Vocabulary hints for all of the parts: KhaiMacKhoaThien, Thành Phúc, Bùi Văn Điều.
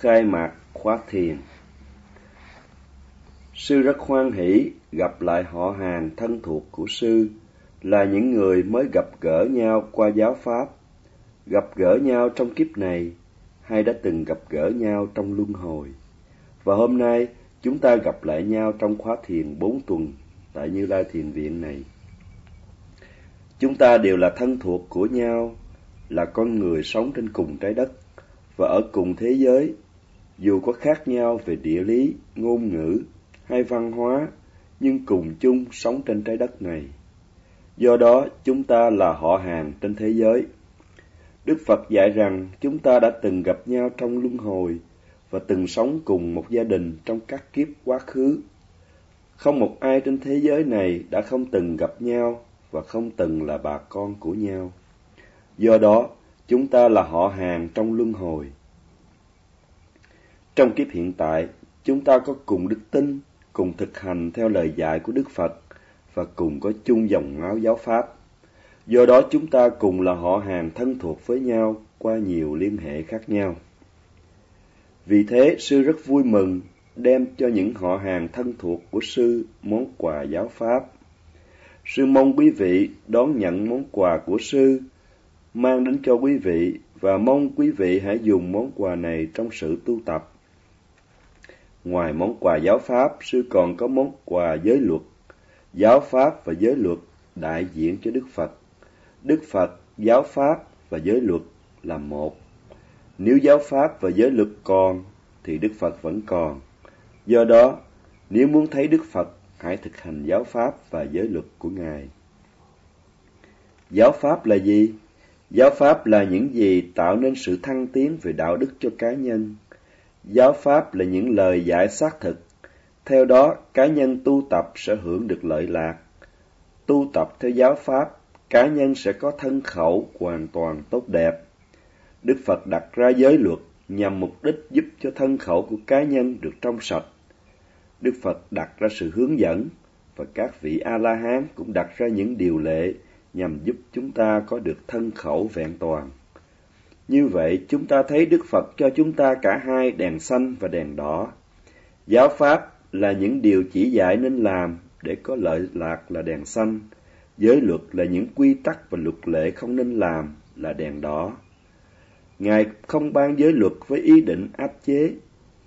Khai mạc khóa thiền. Sư rất hoan hỷ gặp lại họ hàng thân thuộc của sư là những người mới gặp gỡ nhau qua giáo pháp, gặp gỡ nhau trong kiếp này hay đã từng gặp gỡ nhau trong luân hồi. Và hôm nay chúng ta gặp lại nhau trong khóa thiền 4 tuần tại Như Lai Thiền Viện này. Chúng ta đều là thân thuộc của nhau, là con người sống trên cùng trái đất và ở cùng thế giới, dù có khác nhau về địa lý, ngôn ngữ hay văn hóa, nhưng cùng chung sống trên trái đất này. Do đó, chúng ta là họ hàng trên thế giới. Đức Phật dạy rằng chúng ta đã từng gặp nhau trong luân hồi và từng sống cùng một gia đình trong các kiếp quá khứ. Không một ai trên thế giới này đã không từng gặp nhau và không từng là bà con của nhau. Do đó, chúng ta là họ hàng trong luân hồi. Trong kiếp hiện tại, chúng ta có cùng đức tin, cùng thực hành theo lời dạy của Đức Phật và cùng có chung dòng máu giáo pháp. Do đó chúng ta cùng là họ hàng thân thuộc với nhau qua nhiều liên hệ khác nhau. Vì thế, sư rất vui mừng đem cho những họ hàng thân thuộc của sư món quà giáo pháp. Sư mong quý vị đón nhận món quà của sư, mang đến cho quý vị và mong quý vị hãy dùng món quà này trong sự tu tập. Ngoài món quà giáo pháp, sư còn có món quà giới luật. Giáo pháp và giới luật đại diện cho Đức Phật. Đức Phật, giáo pháp và giới luật là một. Nếu giáo pháp và giới luật còn, thì Đức Phật vẫn còn. Do đó, nếu muốn thấy Đức Phật, hãy thực hành giáo pháp và giới luật của Ngài. Giáo pháp là gì? Giáo pháp là những gì tạo nên sự thăng tiến về đạo đức cho cá nhân. Giáo pháp là những lời dạy xác thực. Theo đó, cá nhân tu tập sẽ hưởng được lợi lạc. Tu tập theo giáo pháp, cá nhân sẽ có thân khẩu hoàn toàn tốt đẹp. Đức Phật đặt ra giới luật nhằm mục đích giúp cho thân khẩu của cá nhân được trong sạch. Đức Phật đặt ra sự hướng dẫn, và các vị A-la-hán cũng đặt ra những điều lệ nhằm giúp chúng ta có được thân khẩu vẹn toàn. Như vậy, chúng ta thấy Đức Phật cho chúng ta cả hai đèn xanh và đèn đỏ. Giáo pháp là những điều chỉ dạy nên làm để có lợi lạc là đèn xanh. Giới luật là những quy tắc và luật lệ không nên làm là đèn đỏ. Ngài không ban giới luật với ý định áp chế,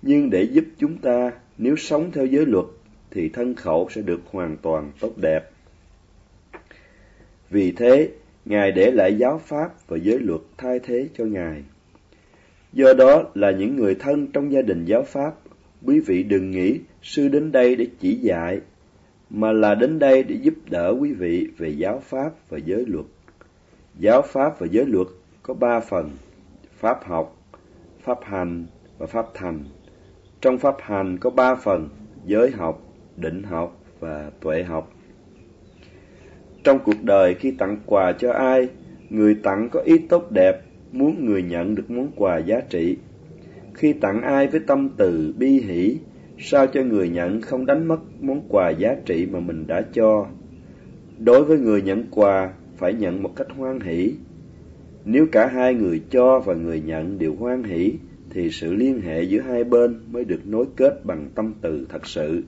nhưng để giúp chúng ta, nếu sống theo giới luật, thì thân khẩu sẽ được hoàn toàn tốt đẹp. Vì thế, Ngài để lại giáo pháp và giới luật thay thế cho Ngài. Do đó là những người thân trong gia đình giáo pháp, quý vị đừng nghĩ sư đến đây để chỉ dạy, mà là đến đây để giúp đỡ quý vị về giáo pháp và giới luật. Giáo pháp và giới luật có 3 phần: pháp học, pháp hành và pháp thành. Trong pháp hành có 3 phần: giới học, định học và tuệ học. Trong cuộc đời khi tặng quà cho ai, người tặng có ý tốt đẹp, muốn người nhận được món quà giá trị. Khi tặng ai với tâm từ bi hỷ, sao cho người nhận không đánh mất món quà giá trị mà mình đã cho. Đối với người nhận quà, phải nhận một cách hoan hỷ. Nếu cả hai người cho và người nhận đều hoan hỷ, thì sự liên hệ giữa hai bên mới được nối kết bằng tâm từ thật sự.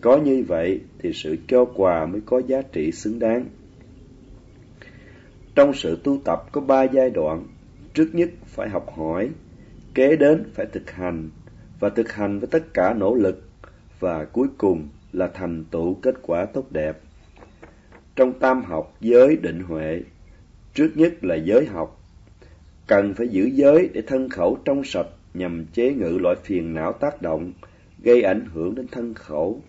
Có như vậy thì sự cho quà mới có giá trị xứng đáng. Trong sự tu tập có 3 giai đoạn. Trước nhất phải học hỏi, kế đến phải thực hành, và thực hành với tất cả nỗ lực, và cuối cùng là thành tựu kết quả tốt đẹp. Trong tam học giới định huệ, trước nhất là giới học. Cần phải giữ giới để thân khẩu trong sạch nhằm chế ngự loại phiền não tác động, gây ảnh hưởng đến thân khẩu.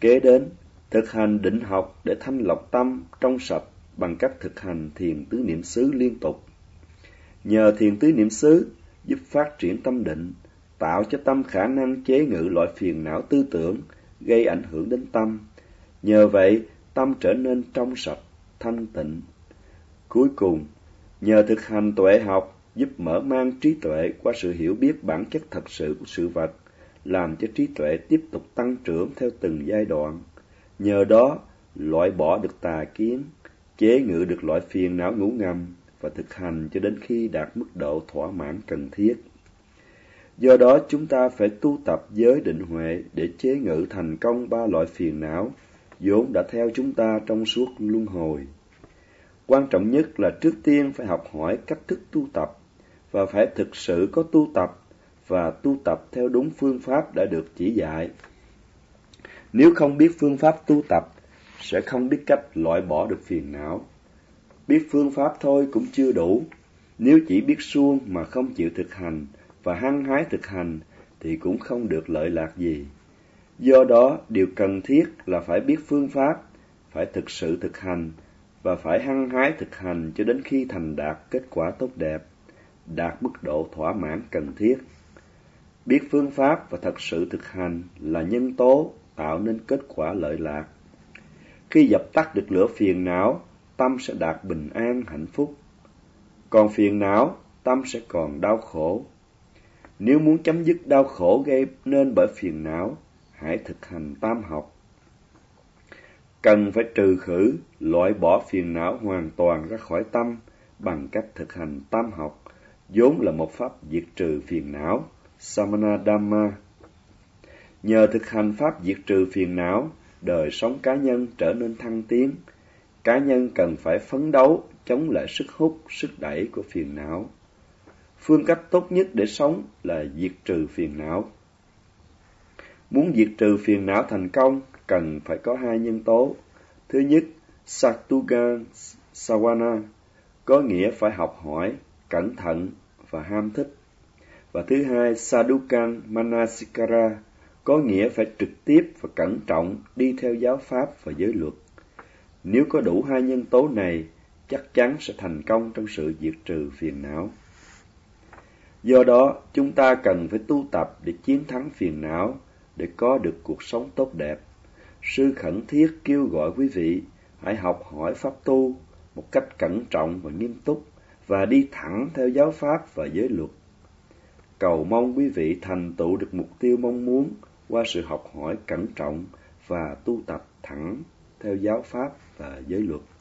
Kế đến, thực hành định học để thanh lọc tâm trong sạch bằng cách thực hành thiền tứ niệm xứ liên tục. Nhờ thiền tứ niệm xứ giúp phát triển tâm định, tạo cho tâm khả năng chế ngự loại phiền não tư tưởng, gây ảnh hưởng đến tâm. Nhờ vậy, tâm trở nên trong sạch, thanh tịnh. Cuối cùng, nhờ thực hành tuệ học giúp mở mang trí tuệ qua sự hiểu biết bản chất thật sự của sự vật, làm cho trí tuệ tiếp tục tăng trưởng theo từng giai đoạn. Nhờ đó, loại bỏ được tà kiến, chế ngự được loại phiền não ngủ ngầm và thực hành cho đến khi đạt mức độ thỏa mãn cần thiết. Do đó chúng ta phải tu tập giới định huệ để chế ngự thành công ba loại phiền não vốn đã theo chúng ta trong suốt luân hồi. Quan trọng nhất là trước tiên phải học hỏi cách thức tu tập và phải thực sự có tu tập và tu tập theo đúng phương pháp đã được chỉ dạy. Nếu không biết phương pháp tu tập, sẽ không biết cách loại bỏ được phiền não. Biết phương pháp thôi cũng chưa đủ. Nếu chỉ biết suông mà không chịu thực hành và hăng hái thực hành thì cũng không được lợi lạc gì. Do đó, điều cần thiết là phải biết phương pháp, phải thực sự thực hành và phải hăng hái thực hành cho đến khi thành đạt kết quả tốt đẹp, đạt mức độ thỏa mãn cần thiết. Biết phương pháp và thật sự thực hành là nhân tố tạo nên kết quả lợi lạc. Khi dập tắt được lửa phiền não, tâm sẽ đạt bình an, hạnh phúc. Còn phiền não, tâm sẽ còn đau khổ. Nếu muốn chấm dứt đau khổ gây nên bởi phiền não, hãy thực hành tam học. Cần phải trừ khử, loại bỏ phiền não hoàn toàn ra khỏi tâm bằng cách thực hành tam học, vốn là một pháp diệt trừ phiền não, Samana Dhamma. Nhờ thực hành pháp diệt trừ phiền não, đời sống cá nhân trở nên thăng tiến. Cá nhân cần phải phấn đấu chống lại sức hút, sức đẩy của phiền não. Phương cách tốt nhất để sống là diệt trừ phiền não. Muốn diệt trừ phiền não thành công, cần phải có hai nhân tố. Thứ nhất, Sattuga Sawana, có nghĩa phải học hỏi, cẩn thận và ham thích. Và thứ hai, Sadhukan Manasikara, có nghĩa phải trực tiếp và cẩn trọng đi theo giáo pháp và giới luật. Nếu có đủ hai nhân tố này, chắc chắn sẽ thành công trong sự diệt trừ phiền não. Do đó, chúng ta cần phải tu tập để chiến thắng phiền não, để có được cuộc sống tốt đẹp. Sư khẩn thiết kêu gọi quý vị hãy học hỏi pháp tu một cách cẩn trọng và nghiêm túc và đi thẳng theo giáo pháp và giới luật. Cầu mong quý vị thành tựu được mục tiêu mong muốn qua sự học hỏi cẩn trọng và tu tập thẳng theo giáo pháp và giới luật.